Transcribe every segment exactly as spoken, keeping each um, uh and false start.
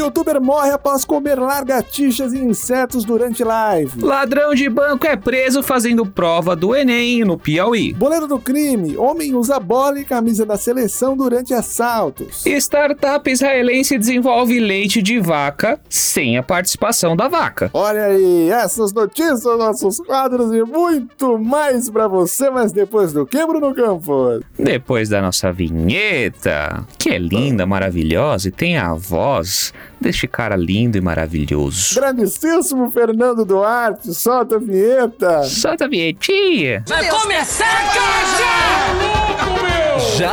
Youtuber morre após comer lagartixas e insetos durante live. Ladrão de banco é preso fazendo prova do Enem no Piauí. Boleiro do crime, homem usa bola e camisa da seleção durante assaltos. Startup israelense desenvolve leite de vaca sem a participação da vaca. Olha aí, essas notícias, nossos quadros e muito mais pra você, mas depois do que, Bruno Campos? Depois da nossa vinheta, que é linda, maravilhosa e tem a voz deste cara lindo e maravilhoso. Grandíssimo Fernando Duarte, solta a vinheta. Solta a vinhetinha. Vai começar, cara, já! Louco, meu! Já,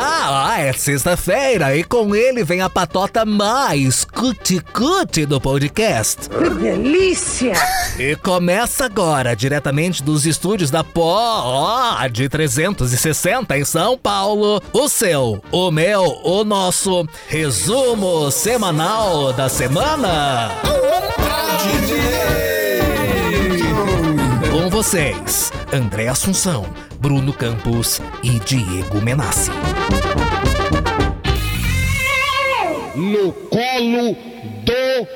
ah, é sexta-feira e com ele vem a patota mais cuti-cuti do podcast. Que delícia! E começa agora, diretamente dos estúdios da Pod trezentos e sessenta em São Paulo, o seu, o meu, o nosso Resumo Semanal da Semana. Com vocês, André Assunção, Bruno Campos e Diego Menassi. No colo do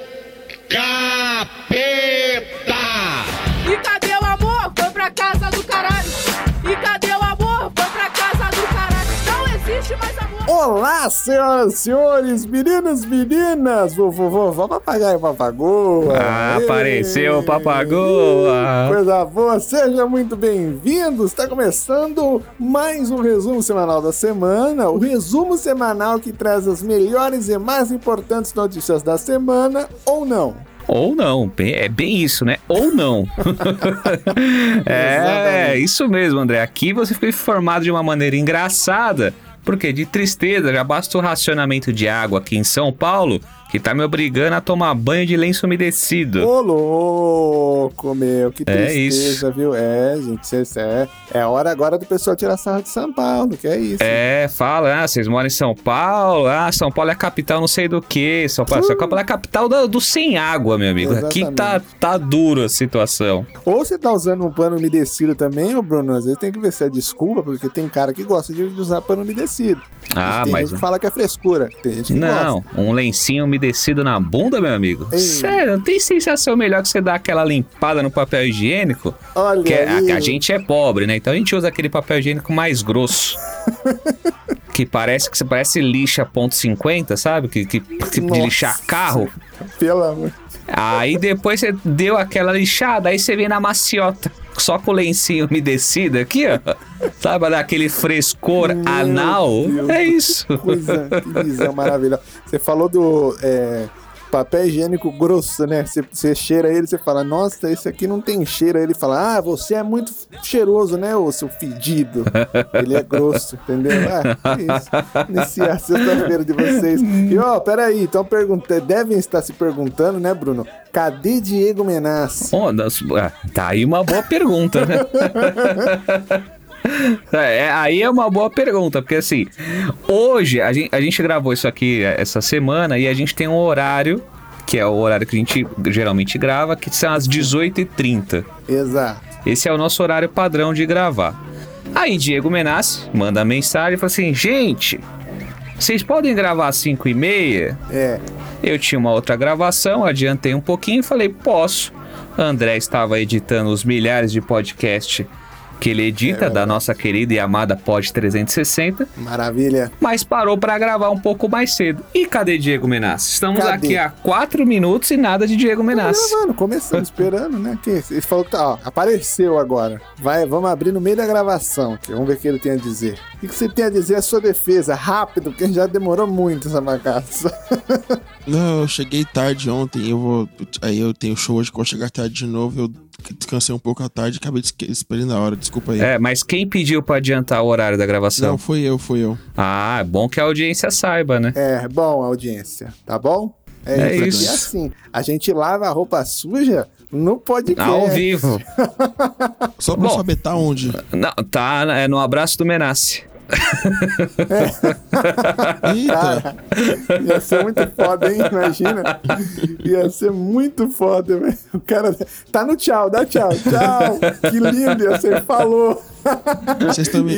capeta! E cadê o amor? Foi pra casa do caralho! E cadê o amor? Foi pra casa do caralho! Não existe mais amor! Olá, senhoras e senhores, meninos, meninas, vovô, vovó, papagaio, papagoa. Ah, ei, apareceu papagoa. Coisa boa, seja muito bem-vindo. Está começando mais um Resumo Semanal da Semana. O Resumo Semanal que traz as melhores e mais importantes notícias da semana, ou não? Ou não, é bem isso, né? Ou não. É, isso mesmo, André. Aqui você fica informado de uma maneira engraçada. Porque de tristeza já basta o racionamento de água aqui em São Paulo, que tá me obrigando a tomar banho de lenço umedecido. Ô, louco, meu, que tristeza, é isso. Viu? É, gente, é, é hora agora do pessoal tirar sarro de São Paulo, que é isso. É, fala, ah, vocês moram em São Paulo, ah, São Paulo é a capital não sei do que, São Paulo, uh. São Paulo é a capital do, do sem água, meu amigo. Exatamente. Aqui tá, tá duro a situação. Ou você tá usando um pano umedecido também, ô Bruno, às vezes tem que ver se é desculpa, porque tem cara que gosta de usar pano umedecido. Ah, tem mas... gente que fala que é frescura, tem gente que não, gosta. Um lencinho umedecido descido na bunda, meu amigo? Ei. Sério, não tem sensação melhor que você dar aquela limpada no papel higiênico? Olha que a, a gente é pobre, né? Então a gente usa aquele papel higiênico mais grosso. Que parece que você parece lixa ponto cinquenta, sabe? Que, que tipo de lixar carro. Pelo amor. Aí depois você deu aquela lixada, aí você vem na maciota. Só com o lencinho umedecido aqui, ó. Sabe, daquele frescor meu anal. Deus, é isso. Que coisa, que visão maravilhosa. Você falou do é, papel higiênico grosso, né? Você, você cheira ele, você fala, nossa, esse aqui não tem cheiro. Aí ele fala, ah, você é muito cheiroso, né, ô seu fedido. Ele é grosso, entendeu? Ah, é isso. Iniciar a sexta-feira de vocês. E, ó, peraí, então pergunta, devem estar se perguntando, né, Bruno? Cadê Diego Menassi? Oh, tá aí uma boa pergunta, né? É, aí é uma boa pergunta, porque assim, hoje a gente, a gente gravou isso aqui essa semana e a gente tem um horário, que é o horário que a gente geralmente grava, que são as dezoito e trinta. Exato. Esse é o nosso horário padrão de gravar. Aí Diego Menassi manda mensagem e fala assim, gente, vocês podem gravar às cinco e meia? É. Eu tinha uma outra gravação, adiantei um pouquinho e falei, posso. André estava editando os milhares de podcasts que ele edita, é da nossa querida e amada Pod trezentos e sessenta. Maravilha. Mas parou para gravar um pouco mais cedo. E cadê Diego Menassi? Estamos cadê? aqui há quatro minutos e nada de Diego Menassi. Mano, começando, esperando, né? Que ele falou que tá, ó, apareceu agora. Vai, vamos abrir no meio da gravação. Aqui, vamos ver o que ele tem a dizer. O que você tem a dizer a sua defesa? Rápido, porque já demorou muito essa bagaça. Não, eu cheguei tarde ontem, eu vou. Aí eu tenho show hoje, quando chegar tarde de novo, eu descansei um pouco à tarde e acabei esperando a hora, desculpa aí. É, mas quem pediu pra adiantar o horário da gravação? Não, fui eu, fui eu. Ah, é bom que a audiência saiba, né? É, bom a audiência, tá bom? É, é isso. E assim, a gente lava a roupa suja no podcast. Ao vivo. Só pra bom, saber, tá onde? Não, tá, é no abraço do Menassi. É. Cara, ia ser muito foda, hein? Imagina. Ia ser muito foda, velho. O cara tá no tchau, dá tchau. Tchau. Que lindo, ia ser. Falou. Vocês estão me...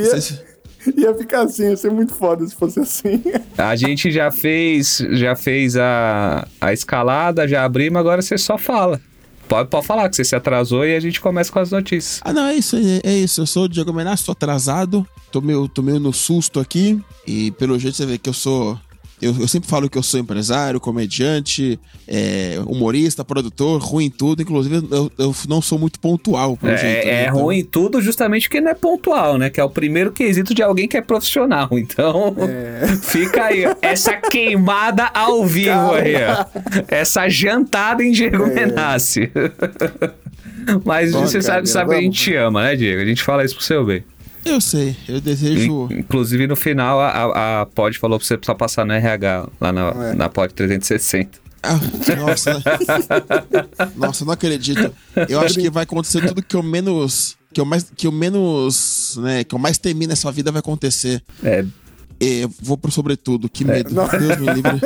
Ia ficar assim, ia ser muito foda se fosse assim. A gente já fez, já fez a, a escalada, já abrimos, agora você só fala. Pode, pode falar que você se atrasou e a gente começa com as notícias. Ah, não, é isso, é, é isso. Eu sou o Diego Menassi, tô atrasado, tô meio, tô meio no susto aqui. E pelo jeito você vê que eu sou... Eu, eu sempre falo que eu sou empresário, comediante, é, humorista, produtor, ruim em tudo. Inclusive, eu, eu não sou muito pontual. Pelo é jeito, é então. Ruim em tudo justamente porque não é pontual, né? Que é o primeiro quesito de alguém que é profissional. Então, é. Fica aí. Essa queimada ao vivo. Calma. Aí. Ó. Essa jantada em Diego é. Menassi. Mas bom, você cara, sabe, sabe que a gente te ama, né, Diego? A gente fala isso pro seu bem. Eu sei, eu desejo... Inclusive, no final, a, a Pod falou pra você precisar passar no R H, lá na, é. na Pod trezentos e sessenta. Ah, nossa, nossa, não acredito. Eu acho que vai acontecer tudo que eu menos... Que eu mais, que eu menos, né, que eu mais temi nessa vida vai acontecer. É... Eu vou pro sobretudo, que medo. É. Não. Deus me livre.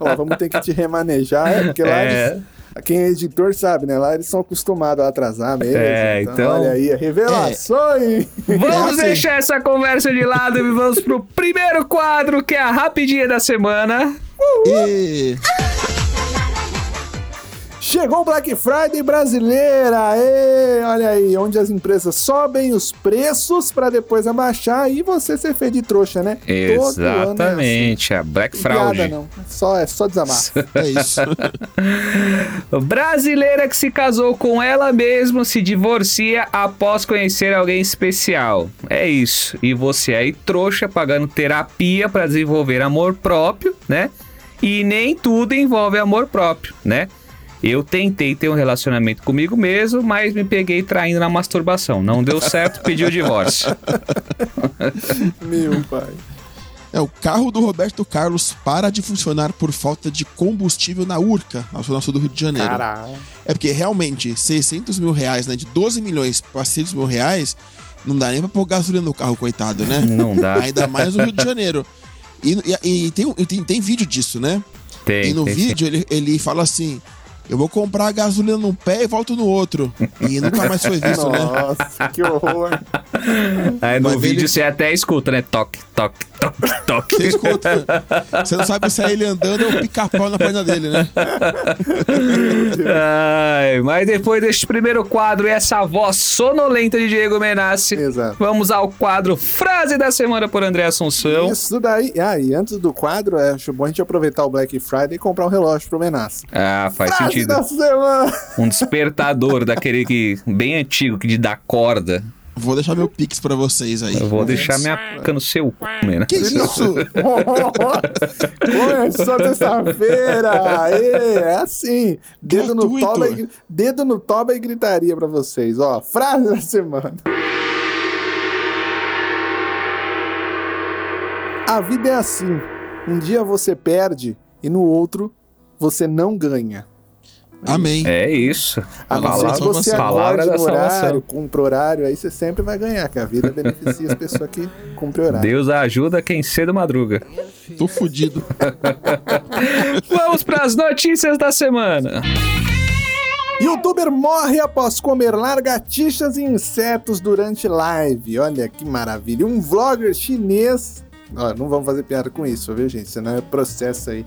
Ó, vamos ter que te remanejar, é, porque lá... É. Eles... Quem é editor sabe, né? Lá eles são acostumados a atrasar mesmo. É, então, então... olha aí, revelações! É. Vamos é, deixar essa conversa de lado e vamos pro primeiro quadro, que é a Rapidinha da Semana. Uhul. E... Chegou o Black Friday brasileira! E, olha aí, onde as empresas sobem os preços para depois abaixar e você ser feio de trouxa, né? Exatamente, é assim. A Black Friday. Nada não, só, é só desamar. É isso. Brasileira que se casou com ela mesma se divorcia após conhecer alguém especial. É isso. E você aí, trouxa, pagando terapia para desenvolver amor próprio, né? E nem tudo envolve amor próprio, né? Eu tentei ter um relacionamento comigo mesmo, mas me peguei traindo na masturbação. Não deu certo, pedi o divórcio. Meu pai. É, o carro do Roberto Carlos para de funcionar por falta de combustível na Urca, na Zona Sul do Rio de Janeiro. Caralho. É porque realmente, seiscentos mil reais, né, de doze milhões para seiscentos mil reais, não dá nem para pôr gasolina no carro, coitado, né? Não dá. Ainda mais no Rio de Janeiro. E, e, e, tem, e tem, tem vídeo disso, né? Tem. E no tem, vídeo tem. Ele, ele fala assim... Eu vou comprar a gasolina num pé e volto no outro. E nunca mais foi visto, né? Nossa, que horror. Aí no Mas vídeo ele... você até escuta, né? Toque, toque, toque, toque. Você escuta. Você não sabe se é ele andando ou um pica-pau na perna dele, né? Ai, mas depois deste primeiro quadro e essa voz sonolenta de Diego Menassi, exato, vamos ao quadro Frase da Semana por André Assunção. Isso daí. Ah, e antes do quadro, acho bom a gente aproveitar o Black Friday e comprar um relógio pro Menassi. Ah, faz sentido. Um despertador daquele que bem antigo, que de dá corda. Vou deixar meu pix pra vocês aí. Eu vou deixar minha pica no seu cu, né? Que isso? Começou terça-feira. É assim. Dedo no, toba e, dedo no toba e gritaria pra vocês. Ó, frase da semana. A vida é assim. Um dia você perde e no outro você não ganha. Amém. É isso. A palavra, se você palavra da salvação. Horário, cumpre horário, aí você sempre vai ganhar, que a vida beneficia as pessoas que cumprem horário. Deus ajuda quem cedo madruga. Tô fudido. Vamos para as notícias da semana. Youtuber morre após comer lagartixas e insetos durante live. Olha que maravilha. Um vlogger chinês... Olha, não vamos fazer piada com isso, viu, gente? Senão é processo aí.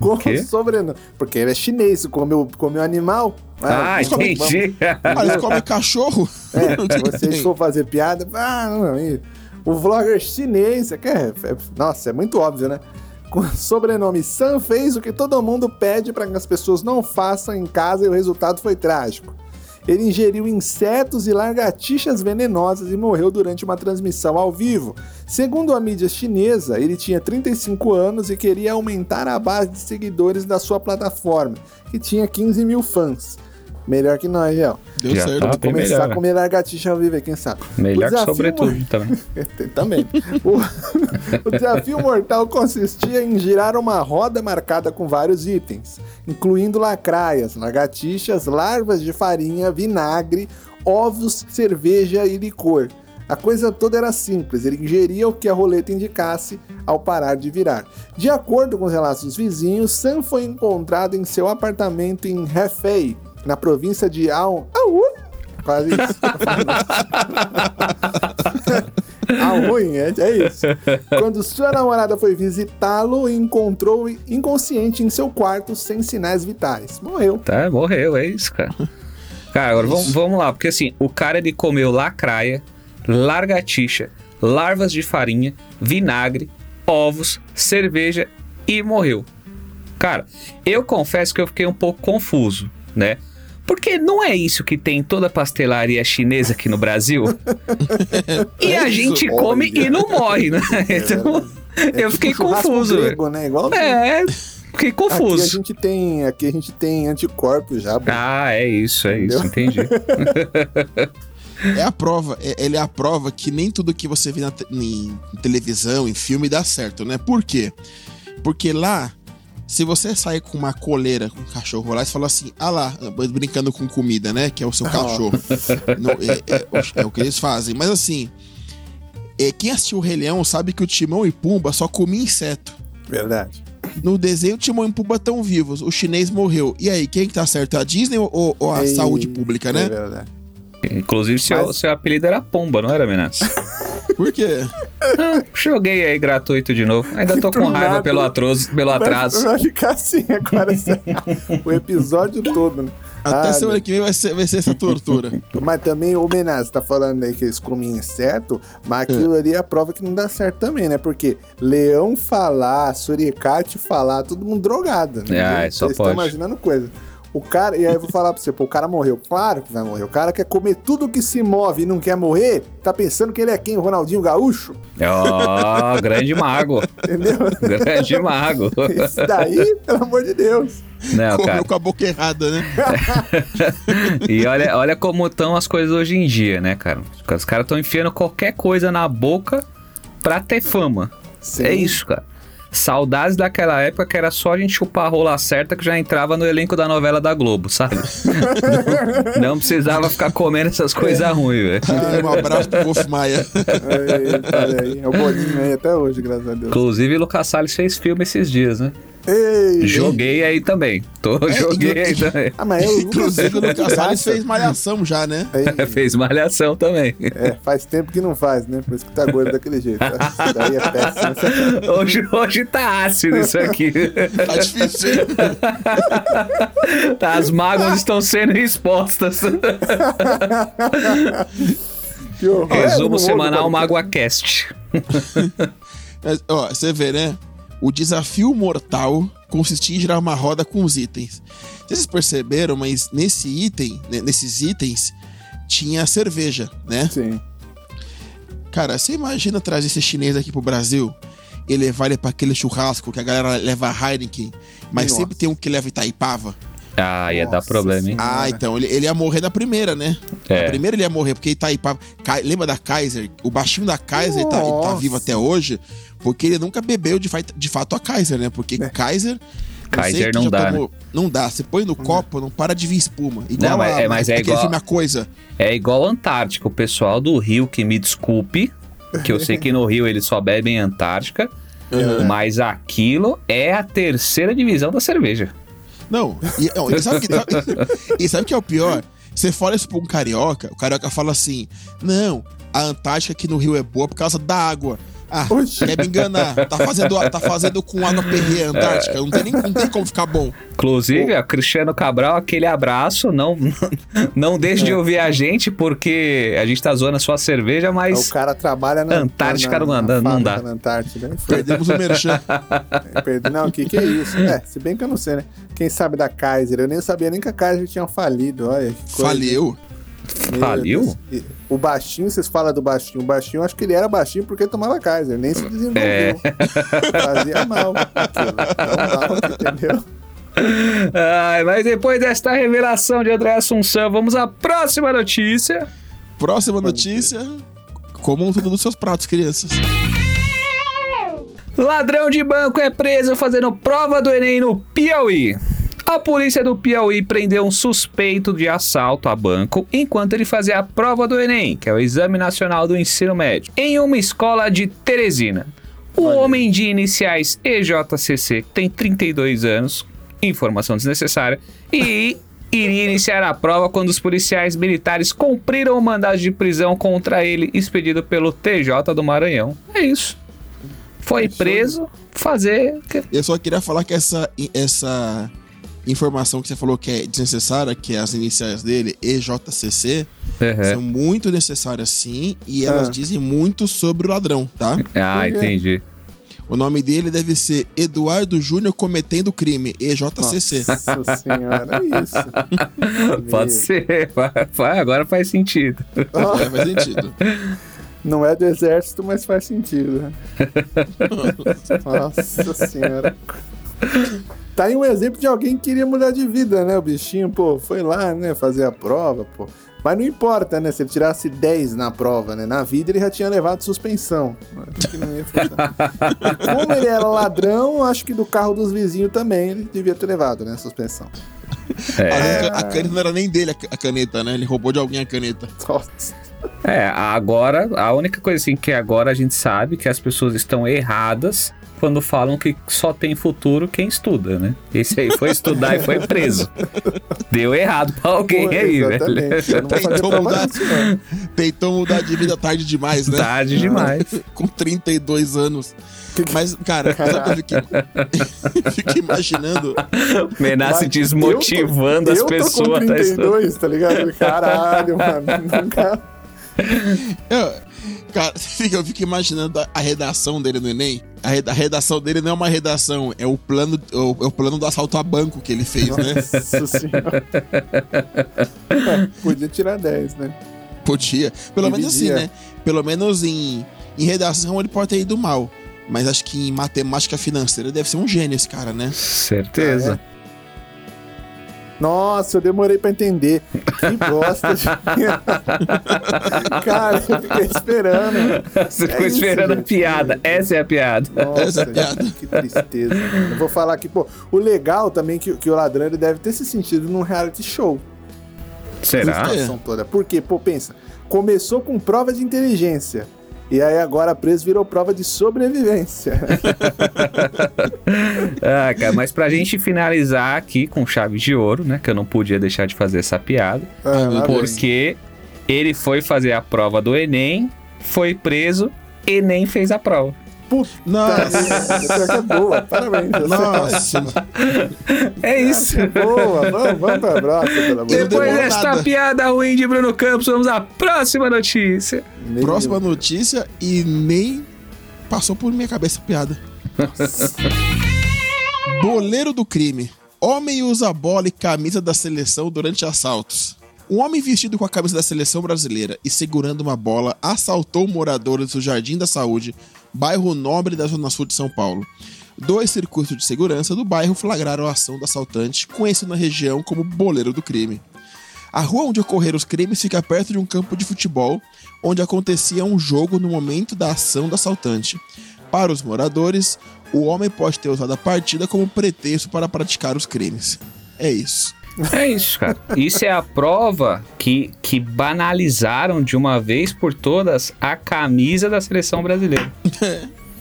Com o sobrenome. Porque ele é chinês, comeu, comeu animal. Ah, ah entendi. Ah, eles comem cachorro. É, vocês for fazer piada... Ah, não, não. O vlogger chinês... É, é, nossa, é muito óbvio, né? Com o sobrenome Sam fez o que todo mundo pede para que as pessoas não façam em casa e o resultado foi trágico. Ele ingeriu insetos e lagartixas venenosas e morreu durante uma transmissão ao vivo. Segundo a mídia chinesa, ele tinha trinta e cinco anos e queria aumentar a base de seguidores da sua plataforma, que tinha quinze mil fãs. Melhor que nós, Léo. Deu já certo. Tá, começar melhor, a comer lagartixa ao vivo, quem sabe? Melhor que sobretudo, mor... também. Também. O... o desafio mortal consistia em girar uma roda marcada com vários itens, incluindo lacraias, lagartixas, larvas de farinha, vinagre, ovos, cerveja e licor. A coisa toda era simples, ele ingeria o que a roleta indicasse ao parar de virar. De acordo com os relatos dos vizinhos, Sam foi encontrado em seu apartamento em Hefei, na província de Aon. Quase isso. A ruim, é, é isso. Quando sua namorada foi visitá-lo, encontrou inconsciente em seu quarto, sem sinais vitais. Morreu. Tá, morreu, é isso, cara. Cara, agora vamos, vamos lá, porque assim, o cara ele comeu lacraia, largatixa, larvas de farinha, vinagre, ovos, cerveja e morreu. Cara, eu confesso que eu fiquei um pouco confuso, né? Porque não é isso que tem toda a pastelaria chinesa aqui no Brasil? E a gente come e não morre, né? Então, eu fiquei confuso. É, fiquei confuso. Aqui a gente tem, aqui a gente tem anticorpos já. Ah, é isso, é isso, entendi. É a prova, é, ele é a prova que nem tudo que você vê na te- em televisão, em filme, dá certo, né? Por quê? Porque lá, se você sair com uma coleira com um cachorro lá, você fala assim, ah lá, brincando com comida, né? Que é o seu cachorro. No, é, é, é, é o que eles fazem. Mas assim, é, quem assistiu o Rei Leão sabe que o Timão e Pumba só comiam inseto. Verdade. No desenho, o Timão e Pumba estão vivos, o chinês morreu. E aí, quem que tá certo? A Disney ou, ou a Ei, saúde pública, né? É verdade. Inclusive, seu, Mas... seu apelido era Pumba, não era, Menassi? Por quê? Ah, joguei aí gratuito de novo. Ainda tô com raiva pelo atraso. Pelo atraso. Vai, vai ficar assim agora, o episódio todo. Né? Até ah, semana que vem vai ser, vai ser essa tortura. Mas também, o Menassi tá falando aí que eles comem inseto, mas aquilo é. ali é a prova que não dá certo também, né? Porque leão falar, suricate falar, todo mundo drogado, né? Ah, Vocês só estão pode. imaginando coisa. O cara, e aí eu vou falar pra você, pô, o cara morreu. Claro que vai morrer. O cara quer comer tudo que se move e não quer morrer, tá pensando que ele é quem? O Ronaldinho Gaúcho? Ó, oh, grande mago. Entendeu? Grande mago. Isso daí, pelo amor de Deus. Não, comeu cara. com a boca errada, né? E olha, olha como estão as coisas hoje em dia, né, cara? Os caras estão enfiando qualquer coisa na boca pra ter fama. Sim. É isso, cara. Saudades daquela época que era só a gente chupar a rola certa que já entrava no elenco da novela da Globo, sabe? Não, não precisava ficar comendo essas coisas é. ruins, velho. Ah, um abraço pro Wolf Maia. É o bolinho aí até hoje, graças a Deus. Inclusive, o Lucas Salles fez filme esses dias, né? Ei, joguei ei. aí também. Tô, é, joguei é, aí também. Ah, mas eu, inclusive, o Lucas Salles fez malhação já, né? Ei, fez malhação também. É, faz tempo que não faz, né? Por isso que tá gordo daquele jeito. Isso daí é péssimo. Hoje, hoje tá ácido isso aqui. Tá difícil. Tá, as mágoas estão sendo expostas. Resumo semanal MagoaCast. Mas, ó, você vê, né? O desafio mortal consistia em girar uma roda com os itens. Vocês perceberam, mas nesse item, nesses itens, tinha cerveja, né? Sim. Cara, você imagina trazer esse chinês aqui pro Brasil e levar ele pra aquele churrasco que a galera leva a Heineken, mas Nossa. sempre tem um que leva Itaipava. Ah, ia Nossa. dar problema, hein? Ah, então, ele, ele ia morrer na primeira, né? É. Na primeira ele ia morrer, porque Itaipava... Kai, lembra da Kaiser? O baixinho da Kaiser tá, tá vivo até hoje, porque ele nunca bebeu de, de fato a Kaiser, né? Porque é. Kaiser... Kaiser não dá, tomou, né? Não dá. Você põe no copo, não para de vir espuma. Igual não, mas, a, é, mas é igual, filme, a coisa. É igual a Antártica. O pessoal do Rio, que me desculpe, que eu sei que no Rio eles só bebem Antártica, uhum. mas aquilo é a terceira divisão da cerveja. Não, e, não, e sabe o sabe que é o pior? Você fala isso pra um carioca, o carioca fala assim, não, a Antártica aqui no Rio é boa por causa da água. Ah, Oxi. quer me enganar, tá fazendo, tá fazendo com água perreira Antártica, não tem, nem, não tem como ficar bom. Inclusive, o Cristiano Cabral, aquele abraço, não, não deixe é. de ouvir a gente, porque a gente tá zoando a sua cerveja, mas... O cara trabalha na Antártica, na, na, na, na não dá. Na Antártica, né? Perdemos o merchan. Não, o que, que é isso? É, se bem que eu não sei, né? Quem sabe da Kaiser, eu nem sabia nem que a Kaiser tinha falido, olha. Faliu? Faliu? O baixinho, vocês falam do baixinho. O baixinho, acho que ele era baixinho porque tomava Kaiser. Nem se desenvolveu. É. Fazia mal. Aquilo, mal, entendeu? Ai, mas depois desta revelação de André Assunção, vamos à próxima notícia. Próxima notícia. Comam tudo nos seus pratos, crianças. Ladrão de banco é preso fazendo prova do Enem no Piauí. A polícia do Piauí prendeu um suspeito de assalto a banco enquanto ele fazia a prova do Enem, que é o Exame Nacional do Ensino Médio, em uma escola de Teresina. O Olha. homem de iniciais E J C C tem trinta e dois anos, informação desnecessária, e iria iniciar a prova quando os policiais militares cumpriram o mandado de prisão contra ele, expedido pelo T J do Maranhão. É isso. Foi preso, fazer... Eu só queria falar que essa, essa informação que você falou que é desnecessária, que é as iniciais dele, E J C C, uhum, são muito necessárias, sim, e elas ah. dizem muito sobre o ladrão, tá? Ah, porque entendi. O nome dele deve ser Eduardo Júnior Cometendo Crime, E J C C. Nossa senhora, é isso. Pode ser, agora faz sentido. Oh. É, faz sentido. Não é do exército, mas faz sentido. Nossa senhora. Tá aí um exemplo de alguém que queria mudar de vida, né? O bichinho, pô, foi lá, né, fazer a prova, pô. Mas não importa, né? Se ele tirasse dez na prova, né? Na vida ele já tinha levado suspensão. Acho que não ia funcionar. E como ele era ladrão, acho que do carro dos vizinhos também ele devia ter levado, né? Suspensão. É. A caneta não era nem dele, a caneta, né? Ele roubou de alguém a caneta. Nossa. É, agora, a única coisa assim que agora a gente sabe que as pessoas estão erradas quando falam que só tem futuro quem estuda, né? Esse aí foi estudar e foi preso. Deu errado pra alguém. Pô, aí, exatamente, velho. Tentou mudar, tentou mudar de vida tarde demais, né? Tarde demais. Com trinta e dois anos. Mas, cara, sabe o que eu fico imaginando? Menassi desmotivando eu tô, as pessoas. Eu tô com trinta e dois, tá ligado? Caralho, mano. Nunca... Eu, cara, eu fico imaginando a, a redação dele no Enem. A, re, a redação dele não é uma redação, é o plano, o, o plano do assalto a banco que ele fez, né? Nossa senhora. É, podia tirar dez, né? Podia. Pelo menos assim, né? Pelo menos em, em redação ele pode ter ido mal. Mas acho que em matemática financeira deve ser um gênio esse cara, né? Certeza. Ah, é. Nossa, eu demorei pra entender. Que bosta. De... Cara, eu fiquei esperando. Você ficou é esperando isso, a piada. Essa é a piada. Nossa, Essa é a piada. Gente, que tristeza. Mano. Eu vou falar aqui, pô. O legal também é que, que o ladrão ele deve ter se sentido num reality show. Será? Toda. Por quê? Pô, pensa. Começou com prova de inteligência. E aí agora preso virou prova de sobrevivência. Ah, cara, mas pra gente finalizar aqui com chave de ouro, né? Que eu não podia deixar de fazer essa piada. Ah, porque bem. Ele foi fazer a prova do Enem, foi preso, Enem fez a prova. Puta, nossa, essa é boa, parabéns. Nossa, é isso. É boa, vamos, vamos pra próxima, pelo amor de Deus. Depois desta piada ruim de Bruno Campos, vamos à próxima notícia. Meu próxima Deus. Notícia e nem passou por minha cabeça a piada. Nossa. Boleiro do crime. Homem usa bola e camisa da seleção durante assaltos. Um homem vestido com a camisa da seleção brasileira e segurando uma bola assaltou moradores do Jardim da Saúde, bairro nobre da Zona Sul de São Paulo. Dois circuitos de segurança do bairro flagraram a ação do assaltante, conhecido na região como Boleiro do Crime. A rua onde ocorreram os crimes fica perto de um campo de futebol, onde acontecia um jogo no momento da ação do assaltante. Para os moradores, o homem pode ter usado a partida como pretexto para praticar os crimes. É isso. É isso, cara. Isso é a prova que, que banalizaram de uma vez por todas a camisa da seleção brasileira.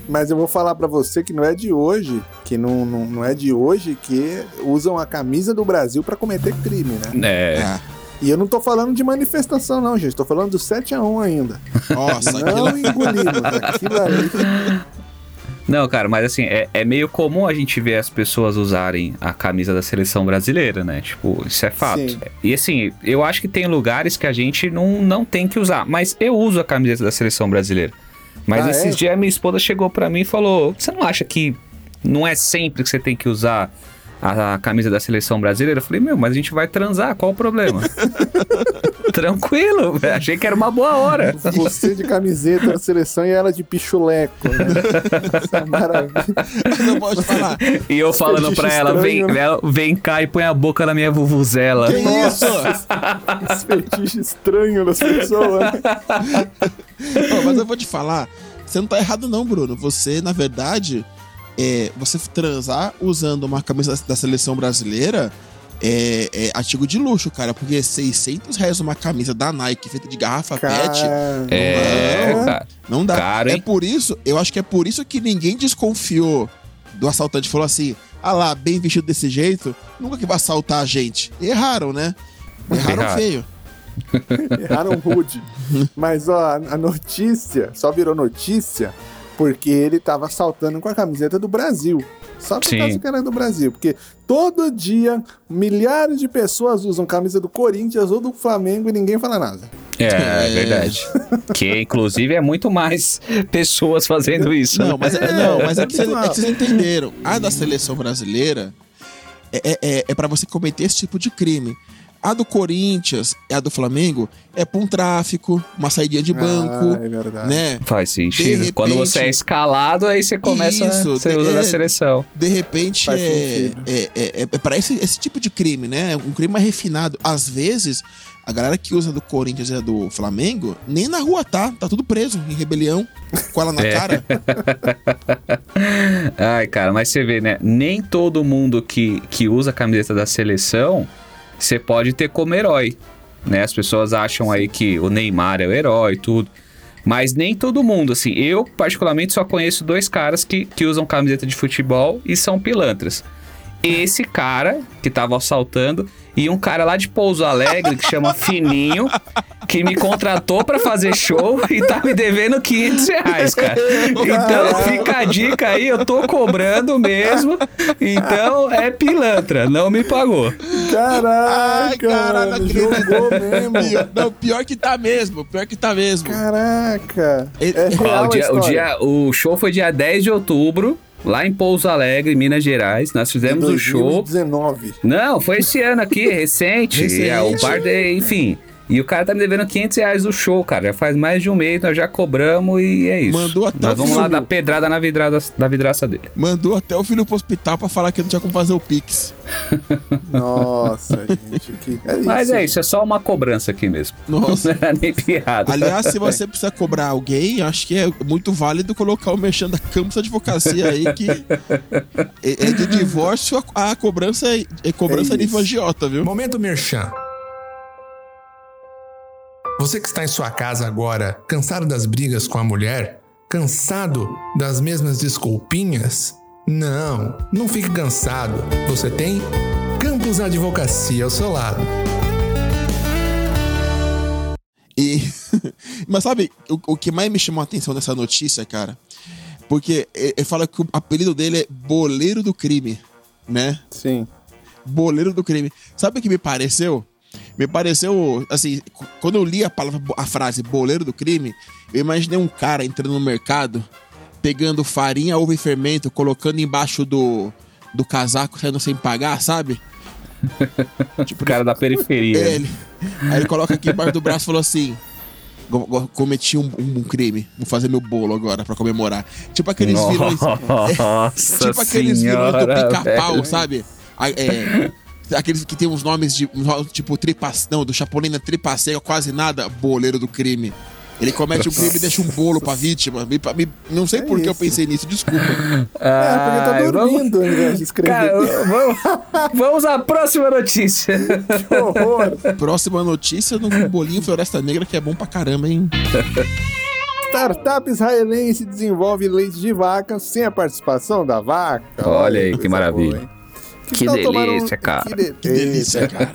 Mas eu vou falar pra você que não é de hoje, que não, não, não é de hoje que usam a camisa do Brasil pra cometer crime, né? É. Ah. E eu não tô falando de manifestação, não, gente. Tô falando do sete a um ainda. Nossa, não aquilo... engolimos. Aquilo ali... Não, cara, mas assim, é, é meio comum a gente ver as pessoas usarem a camisa da seleção brasileira, né? Tipo, isso é fato. Sim. E assim, eu acho que tem lugares que a gente não, não tem que usar. Mas eu uso a camisa da seleção brasileira. Mas ah, esses é? dias a minha esposa chegou pra mim e falou: você não acha que não é sempre que você tem que usar a, a camisa da seleção brasileira? Eu falei: meu, mas a gente vai transar, qual o problema? Tranquilo, véio. Achei que era uma boa hora. Você de camiseta da seleção e ela de pichuleco, né? Isso é maravilha. Não posso falar. E eu falando pra ela, estranho, vem, né? Ela, vem cá e põe a boca na minha vuvuzela. Que isso? Esse fetiche estranho das pessoas. Oh, mas eu vou te falar, você não tá errado não, Bruno. Você, na verdade, é, você transar usando uma camisa da seleção brasileira... É, é artigo de luxo, cara, porque é seiscentos reais uma camisa da Nike feita de garrafa pet. É, não, cara. Não dá. Caro, é por isso, eu acho que é por isso que ninguém desconfiou do assaltante falou assim: ah lá, bem vestido desse jeito, nunca que vai assaltar a gente. Erraram, né? Erraram, Erraram. feio. Erraram rude. Mas, ó, a notícia só virou notícia porque ele tava assaltando com a camiseta do Brasil. Só por causa do cara do Brasil. Porque todo dia, milhares de pessoas usam camisa do Corinthians ou do Flamengo e ninguém fala nada. É, é verdade. Que, inclusive, é muito mais pessoas fazendo isso. Não, mas é, não, mas é que vocês entenderam. A da seleção brasileira é, é, é pra você cometer esse tipo de crime. A do Corinthians e a do Flamengo é pra um tráfico, uma saída de banco. Ah, é verdade. Né? Faz sentido. Repente, quando você é escalado, aí você começa isso, a ser usa é, da seleção. De repente, é, é, é, é pra esse, esse tipo de crime, né? Um crime mais refinado. Às vezes, a galera que usa do Corinthians e a do Flamengo, nem na rua tá. Tá tudo preso, em rebelião, com ela na é. cara. Ai, cara, mas você vê, né? Nem todo mundo que, que usa a camiseta da seleção você pode ter como herói, né? As pessoas acham aí que o Neymar é o herói e tudo, mas nem todo mundo, assim. Eu, particularmente, só conheço dois caras que, que usam camiseta de futebol e são pilantras. Esse cara, que tava assaltando, e um cara lá de Pouso Alegre, que chama Fininho, que me contratou pra fazer show e tá me devendo quinhentos reais, cara. Então fica a dica aí, eu tô cobrando mesmo, então é pilantra, não me pagou. Caraca, Ai, caraca jogou mesmo. Pior, não, pior que tá mesmo, pior que tá mesmo. Caraca. É, é ó, o, dia, o, dia, o show foi dia dez de outubro. Lá em Pouso Alegre, Minas Gerais, nós fizemos o show. dois mil e dezenove. Não, foi esse ano aqui, recente. recente. É, o bar de, enfim. E o cara tá me devendo quinhentos reais o show, cara. Já faz mais de um mês, nós já cobramos e é isso. Mandou até nós o vamos filho. lá dar pedrada na vidrada, na vidraça dele. Mandou até o filho pro hospital pra falar que não tinha como fazer o Pix. Nossa, gente. Que é Mas isso? é isso, é só uma cobrança aqui mesmo. Nossa. Não era nem piada. Aliás, se você precisa cobrar alguém, acho que é muito válido colocar o merchan da Campos Advocacia aí, que é de divórcio, a cobrança é, é cobrança é nível agiota, viu? Momento merchan. Você que está em sua casa agora, cansado das brigas com a mulher? Cansado das mesmas desculpinhas? Não, não fique cansado. Você tem Campos Advocacia ao seu lado. E, mas sabe o, o que mais me chamou a atenção nessa notícia, cara? Porque ele fala que o apelido dele é Boleiro do Crime, né? Sim. Boleiro do Crime. Sabe o que me pareceu? Me pareceu, assim, quando eu li a palavra, a frase boleiro do crime, eu imaginei um cara entrando no mercado, pegando farinha, ovo e fermento, colocando embaixo do, do casaco, saindo sem pagar, sabe? Tipo, o cara ele, da periferia. Ele, aí ele coloca aqui embaixo do braço e falou assim: cometi um, um crime, vou fazer meu bolo agora pra comemorar. Tipo aqueles Nossa vilões. É, tipo aqueles senhora, vilões do pica-pau, sabe? É. Aqueles que tem uns nomes de tipo tripas, não, do Chapolin Tripasseca, quase nada, boleiro do crime. Ele comete um crime e deixa um bolo pra vítima. Me, me, não sei é por isso. que eu pensei nisso, desculpa. Ah, é, porque eu tô dormindo, vamos... né, de escrever. Cara, vamos, vamos à próxima notícia. Que horror. Próxima notícia do bolinho Floresta Negra, que é bom pra caramba, hein? Startup israelense desenvolve leite de vaca sem a participação da vaca. Olha aí, que maravilha. Boa, Que, que delícia, um... cara. Que, de... que delícia, cara.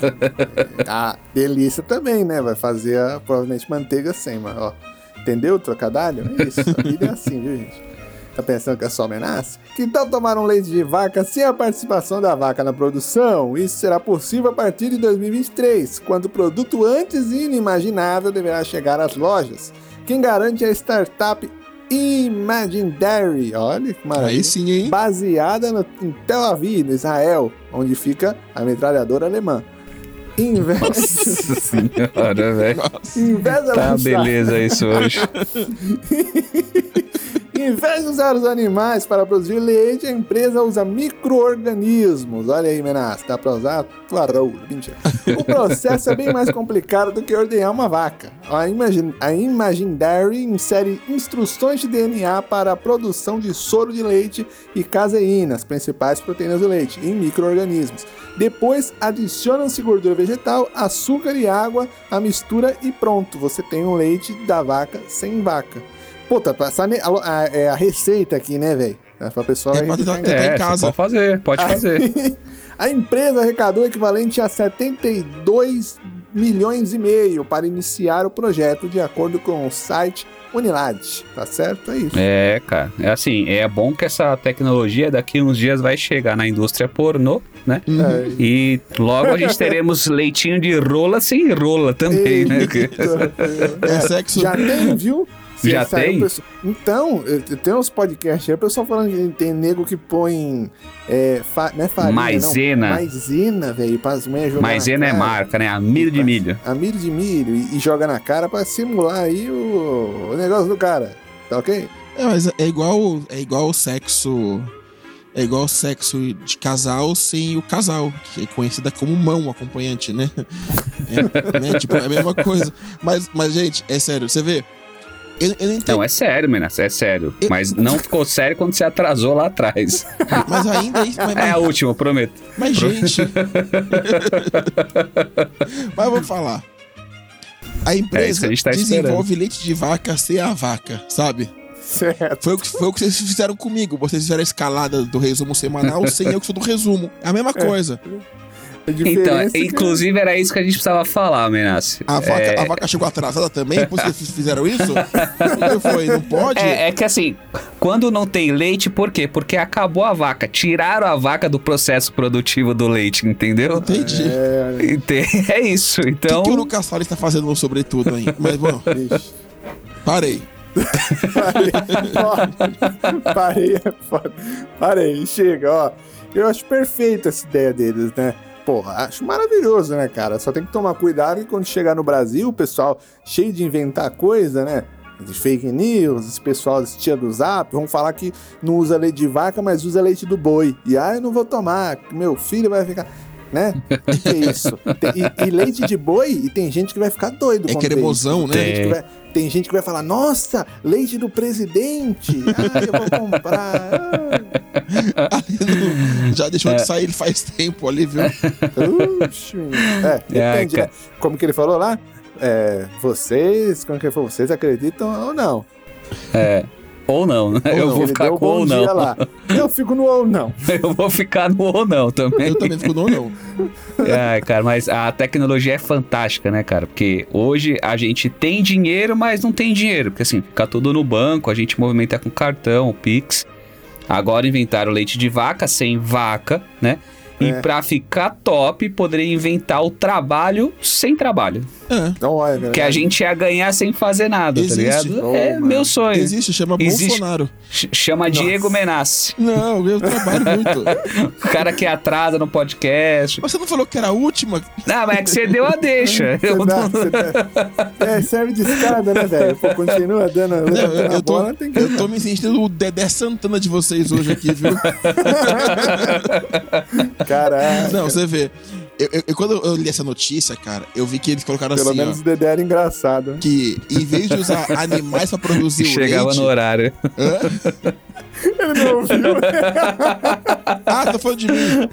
Ah, delícia também, né? Vai fazer, a, provavelmente, manteiga sem, mas, ó. Entendeu o trocadilho? É isso, a vida é assim, viu, gente? Tá pensando que é só ameaça? Que tal tomar um leite de vaca sem a participação da vaca na produção? Isso será possível a partir de dois mil e vinte e três, quando o produto antes inimaginável deverá chegar às lojas. Quem garante é a startup Imagindairy, olha que maravilha. Aí sim, hein? Baseada no, em Tel Aviv, no Israel, onde fica a metralhadora alemã. Inves... Nossa senhora, velho. Tá lançar... beleza isso hoje. Em vez de usar os animais para produzir leite, a empresa usa micro-organismos. Olha aí, Menassi, dá para usar tuarão. O processo é bem mais complicado do que ordenhar uma vaca. A, Imagine, a Imagindairy insere instruções de D N A para a produção de soro de leite e caseína, as principais proteínas do leite, em micro-organismos. Depois, adiciona-se gordura vegetal, açúcar e água à mistura e pronto, você tem um leite da vaca sem vaca. Puta, tá, tá, a, a, a receita aqui, né, velho? Né? Pra pessoa é, aí, pode tentar é, em casa. Pode fazer, pode aí, fazer. A empresa arrecadou o equivalente a setenta e dois milhões e meio para iniciar o projeto, de acordo com o site Unilad, tá certo? É isso. É, cara. É assim, é bom que essa tecnologia daqui uns dias vai chegar na indústria pornô, né? É. E logo a gente teremos leitinho de rola sem rola também, eita, né? É, é sexo. Já tem, viu? Se já tem? Pessoa... Então, tem uns podcasts aí, o pessoal falando que tem nego que põe... É, fa... Não é farinha, maisena. Não. Maisena, velho, para as mulheres jogarem. Maisena é marca, né? Amido de milho. Amido de milho e, e joga na cara para simular aí o... o negócio do cara, tá ok? É, mas é igual, é igual o sexo... É igual o sexo de casal sem o casal, que é conhecida como mão acompanhante, né? É, né? Tipo, é a mesma coisa. Mas, mas gente, é sério, você vê... Eu, eu não, não, é sério, Menassi, é sério. Eu... Mas não ficou sério quando você atrasou lá atrás. Mas ainda é isso. Mas... É a última, prometo. Mas, prometo. Gente. Mas vou falar. A empresa é a tá desenvolve esperando. Leite de vaca sem a vaca, sabe? Certo. Foi o, que, foi o que vocês fizeram comigo. Vocês fizeram a escalada do resumo semanal sem eu que sou do resumo. É a mesma coisa. É. Então, inclusive que... era isso que a gente precisava falar, Menassi. A vaca, é... a vaca chegou atrasada também, por isso que vocês fizeram isso? Não foi, não pode? É, é que assim, quando não tem leite, por quê? Porque acabou a vaca, tiraram a vaca do processo produtivo do leite, entendeu? Entendi. É, é isso, então... O que, que o Lucas Salles tá fazendo sobretudo aí? Mas, bom, parei. Parei, foda. Parei, foda. Parei, chega, ó. Eu acho perfeita essa ideia deles, né? Porra, acho maravilhoso, né, cara? Só tem que tomar cuidado que quando chegar no Brasil, o pessoal cheio de inventar coisa, né? De fake news, esse pessoal tia do Zap, vão falar que não usa leite de vaca, mas usa leite do boi. E ah, eu não vou tomar, meu filho vai ficar... Né? Que é isso? E, e leite de boi, e tem gente que vai ficar doido. É cremosão, né? Tem gente que vai... Tem gente que vai falar, nossa, leite do presidente, ah, eu vou comprar. Ah. Já deixou é. de sair, ele faz tempo ali, viu? Uxi, é, depende, é, né? Como que ele falou lá? É, vocês, como que ele falou? Vocês acreditam ou não? É, ou não, né? Ou eu não. vou ele ficar com ou não. Lá. Eu fico no ou não. Eu vou ficar no ou não também. Eu também fico no ou não. É, cara, mas a tecnologia é fantástica, né, cara? Porque hoje a gente tem dinheiro, mas não tem dinheiro. Porque assim, fica tudo no banco, a gente movimenta com cartão, Pix. Agora inventaram leite de vaca, sem vaca, né? E é. pra ficar top, poderia inventar o trabalho sem trabalho. É. Então, olha, galera, que a gente ia ganhar sem fazer nada, existe. Tá ligado? Oh, é mano. Meu sonho. Existe, chama existe. Bolsonaro. Ch- chama Nossa. Diego Menassi. Não, eu trabalho muito. O cara que atrasa no podcast. Mas você não falou que era a última? Não, mas é que você deu a deixa. Você eu dá, tô... você dá. É, serve de escada, né, velho? Continua dando a, não, eu, a eu bola. Tô, que... Eu tô me sentindo o Dedé Santana de vocês hoje aqui, viu? Caraca. Não, você vê. Eu, eu, eu, quando eu li essa notícia, cara, eu vi que eles colocaram Pelo assim, Pelo menos ó, o Dedé era engraçado. Que em vez de usar animais pra produzir o leite... Chegava no horário. Hã? Ele não ouviu. Ah, tá falando de mim.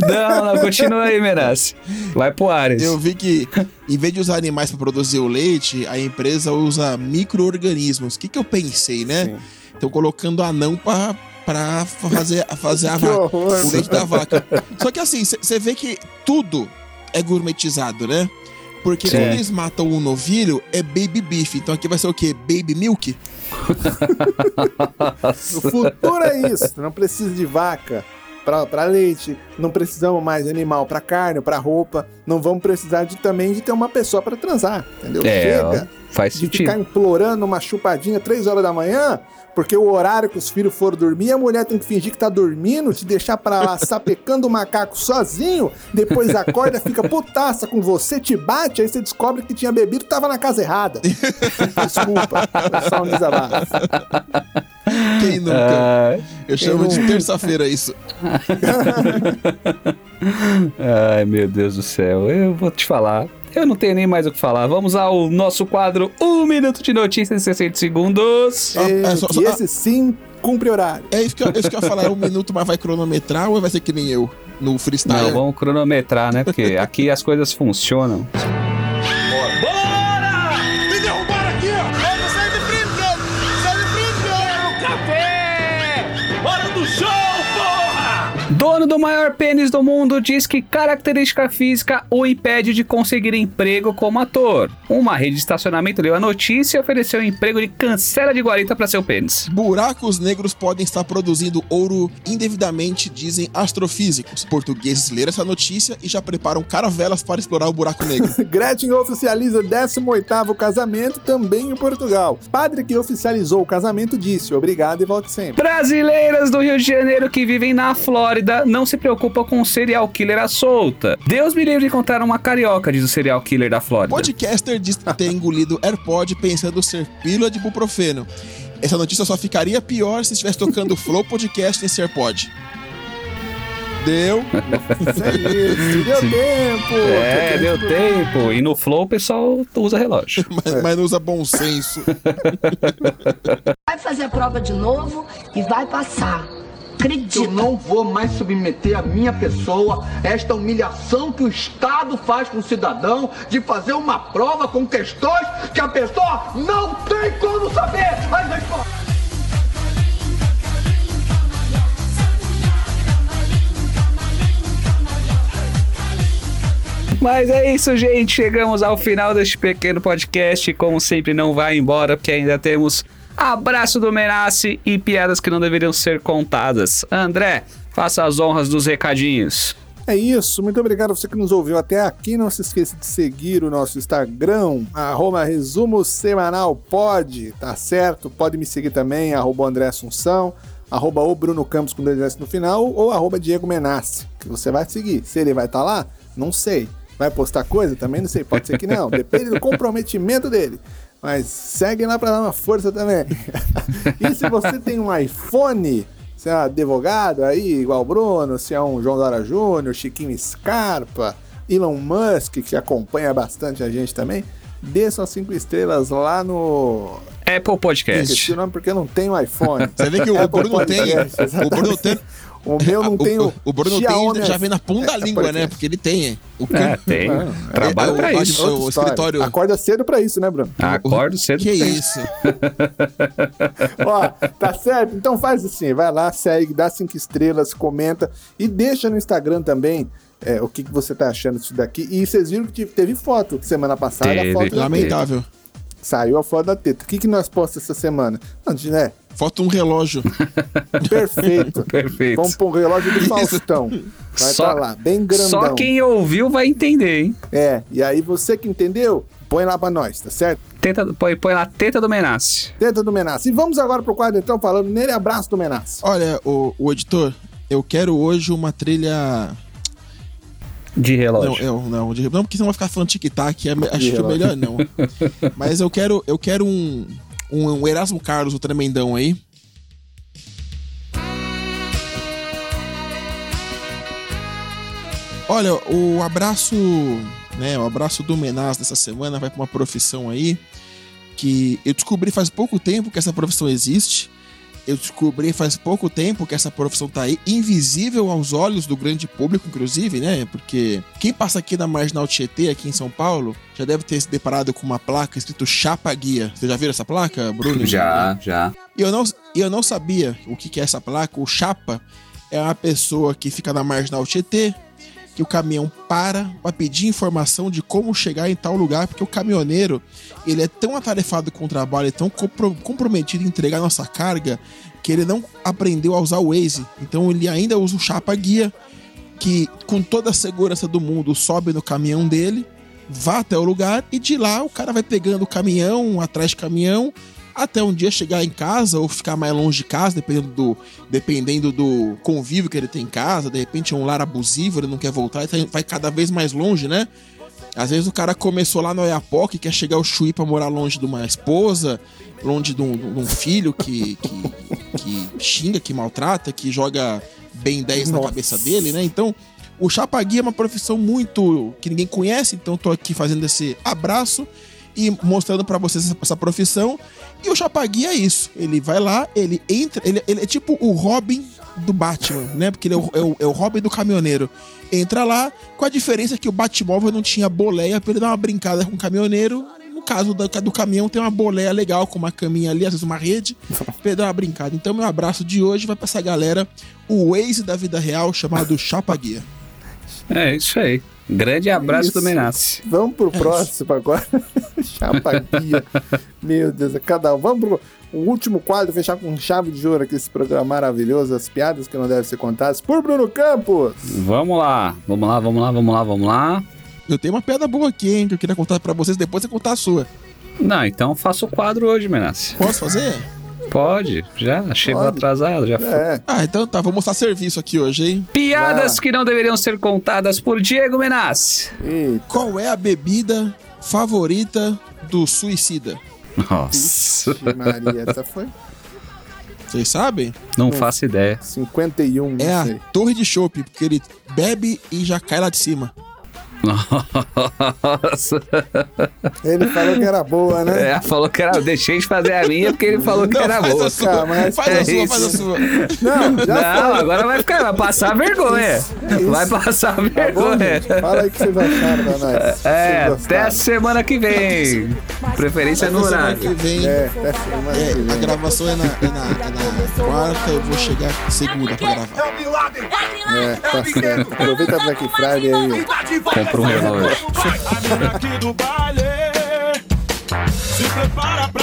Não, não, continua aí, Menassi. Vai pro Ares. Eu vi que em vez de usar animais pra produzir o leite, a empresa usa micro-organismos. O que que eu pensei, né? Estão colocando anão pra... pra fazer, fazer a vaca, o leite da vaca. Só que assim, você vê que tudo é gourmetizado, né? Porque quando eles matam um novilho, é baby beef. Então aqui vai ser o quê? Baby milk? O futuro é isso. Não precisa de vaca pra, pra leite. Não precisamos mais de animal pra carne, pra roupa. Não vamos precisar de, também de ter uma pessoa pra transar, entendeu? É, chega ó, faz de sentido. Ficar implorando uma chupadinha três horas da manhã... Porque o horário que os filhos foram dormir, a mulher tem que fingir que tá dormindo, te deixar pra lá sapecando o macaco sozinho, depois acorda, fica putaça com você, te bate, aí você descobre que tinha bebido e tava na casa errada. Desculpa, é só um desabafo. Quem nunca? Eu chamo de terça-feira isso. Ai, meu Deus do céu, eu vou te falar. Eu não tenho nem mais o que falar. Vamos ao nosso quadro Um Minuto de Notícias em sessenta segundos. E, ah, é só, só, e esse sim cumpre horário. É isso que eu, isso que eu ia falar. É um minuto, mas vai cronometrar ou vai ser que nem eu no freestyle? Não, vamos cronometrar, né? Porque aqui as coisas funcionam. Bora! Bora! Me derrubaram aqui, ó! Vamos sair de frente, cara! Sai de frente, cara! É o café! Bora do dono do maior pênis do mundo diz que característica física o impede de conseguir emprego como ator. Uma rede de estacionamento leu a notícia e ofereceu emprego de cancela de guarita para seu pênis. Buracos negros podem estar produzindo ouro indevidamente, dizem astrofísicos. Portugueses leram essa notícia e já preparam caravelas para explorar o buraco negro. Gretchen oficializa décimo oitavo casamento também em Portugal. Padre que oficializou o casamento disse obrigado e volte sempre. Brasileiras do Rio de Janeiro que vivem na Flórida não se preocupam com serial killer à solta. Deus me livre de encontrar uma carioca, diz o serial killer da Flórida. Podcaster diz que tem engolido AirPod pensando ser pílula de ibuprofeno. Essa notícia só ficaria pior se estivesse tocando Flow Podcast nesse AirPod. Deu. Isso, deu Sim. tempo. É, deu tempo. tempo. E no Flow o pessoal usa relógio. mas, é. mas não usa bom senso. Vai fazer a prova de novo e vai passar. Acredita. Eu não vou mais submeter a minha pessoa a esta humilhação que o Estado faz com o cidadão de fazer uma prova com questões que a pessoa não tem como saber. Mas a escola... Mas é isso, gente. Chegamos ao final deste pequeno podcast. Como sempre, não vai embora, porque ainda temos abraço do Menassi e piadas que não deveriam ser contadas. André, faça as honras dos recadinhos. É isso, muito obrigado a você que nos ouviu até aqui. Não se esqueça de seguir o nosso Instagram, arroba Resumo Semanal Pod, tá certo? Pode me seguir também, arroba André Assunção, arroba o Bruno Campos com dois S no final, ou arroba Diego Menassi, que você vai seguir. Se ele vai estar lá, não sei. Vai postar coisa? Também não sei, pode ser que não. Depende do comprometimento dele. Mas segue lá pra dar uma força também. E se você tem um iPhone, se é um advogado aí, igual o Bruno, se é um João Dória Júnior, Chiquinho Scarpa, Elon Musk, que acompanha bastante a gente também, dê suas cinco estrelas lá no... Apple Podcast. Esqueci o nome porque eu não tenho iPhone. Você vê que o Apple Bruno tem. O Bruno tem... O meu não tem o... O Bruno tem, já vem na ponta da língua, né? Porque ele tem. O que... É, tem. Ah, trabalho é, pra o, isso. O, o escritório... Acorda cedo pra isso, né, Bruno? Acordo cedo pra isso. Que isso? Ó, tá certo? Então faz assim, vai lá, segue, dá cinco estrelas, comenta e deixa no Instagram também é, o que, que você tá achando disso daqui. E vocês viram que teve foto semana passada. Teve, a foto lamentável. Teve. Saiu a foto da teta. O que, que nós postamos essa semana? Antes, né? Falta um relógio. Perfeito. Perfeito. Vamos pôr o relógio do Faustão. Vai só, tá lá, bem grandão. Só quem ouviu vai entender, hein? É, e aí você que entendeu, põe lá pra nós, tá certo? Tenta, põe, põe lá, teta do Menassi. Teta do Menassi. E vamos agora pro quadro, então, falando nele, abraço do Menassi. Olha, o, o editor, eu quero hoje uma trilha... De relógio. Não, eu, não, de, não, porque senão vai ficar falando tic-tac, é, acho que é melhor não. Mas eu quero, eu quero um, um, um Erasmo Carlos, o tremendão aí. Olha, o abraço, né, o abraço do Menassi dessa semana vai pra uma profissão aí, que eu descobri faz pouco tempo que essa profissão existe. Eu descobri faz pouco tempo que essa profissão tá aí, invisível aos olhos do grande público, inclusive, né? Porque quem passa aqui na Marginal Tietê, aqui em São Paulo, já deve ter se deparado com uma placa escrito Chapa Guia. Vocês já viram essa placa, Bruno? Já, né? já. E eu não, eu não sabia o que, que é essa placa. O Chapa é uma pessoa que fica na Marginal Tietê, que o caminhão para para pedir informação de como chegar em tal lugar, porque o caminhoneiro, ele é tão atarefado com o trabalho, é tão compro- comprometido em entregar a nossa carga, que ele não aprendeu a usar o Waze. Então ele ainda usa o Chapa Guia, que com toda a segurança do mundo sobe no caminhão dele, vá até o lugar e de lá o cara vai pegando caminhão, atrás de caminhão, até um dia chegar em casa ou ficar mais longe de casa, dependendo do, dependendo do convívio que ele tem em casa. De repente é um lar abusivo, ele não quer voltar, ele vai cada vez mais longe, né? Às vezes o cara começou lá no Oiapoque e quer chegar ao Chuí pra morar longe de uma esposa, longe de um, de um filho que, que, que xinga, que maltrata, que joga bem dez na cabeça dele, né? Então, o Chapa Guia é uma profissão muito que ninguém conhece, então tô aqui fazendo esse abraço e mostrando pra vocês essa profissão. E o Chapa Guia é isso. Ele vai lá, ele entra... Ele, ele é tipo o Robin do Batman, né? Porque ele é o, é, o, é o Robin do caminhoneiro. Entra lá, com a diferença que o Batmóvel não tinha boleia pra ele dar uma brincada com o caminhoneiro. caso do, do caminhão, tem uma boleia legal com uma caminha ali, às vezes uma rede, pra dar uma brincada. Então, meu abraço de hoje vai pra essa galera, o Waze da vida real, chamado Chapa Guia. É isso aí. Grande abraço isso. do Menassi. Vamos pro é próximo isso. agora. Chapa Guia. Meu Deus, é cada um. Vamos pro o último quadro, fechar com chave de ouro aqui esse programa maravilhoso, as piadas que não devem ser contadas por Bruno Campos. Vamos lá, vamos lá, vamos lá, vamos lá, vamos lá. Eu tenho uma piada boa aqui, hein, que eu queria contar pra vocês, depois você contar a sua. Não, então faça o quadro hoje, Menassi. Posso fazer? Pode, já chegou Pode. atrasado, já foi. É. Ah, então tá, vou mostrar serviço aqui hoje, hein? Piadas ah. que não deveriam ser contadas por Diego Menassi. Eita. Qual é a bebida favorita do suicida? Nossa. Ixi, Maria, essa foi? Vocês sabem? Não hum, faço ideia. cinquenta e um, não É sei. A torre de chope, porque ele bebe e já cai lá de cima. Nossa. Ele falou que era boa, né? É, falou que era. Deixei de fazer a minha porque ele falou que não, era faz boa. A sua, cara, mas faz é a sua, isso. faz a sua. Não, já não agora vai ficar, vai passar vergonha. É isso, é isso. Vai passar tá vergonha. Bom, fala aí que vocês acharam da nós. É, até a semana que vem. Preferência no horário. Semana que vem. É, até semana é, que vem. A gravação é na, é, na, é na quarta, eu vou chegar segunda pra gravar. É, tá certo. Aproveita a Black Friday aí. Compra um relógio. A mina aqui do baile se prepara pra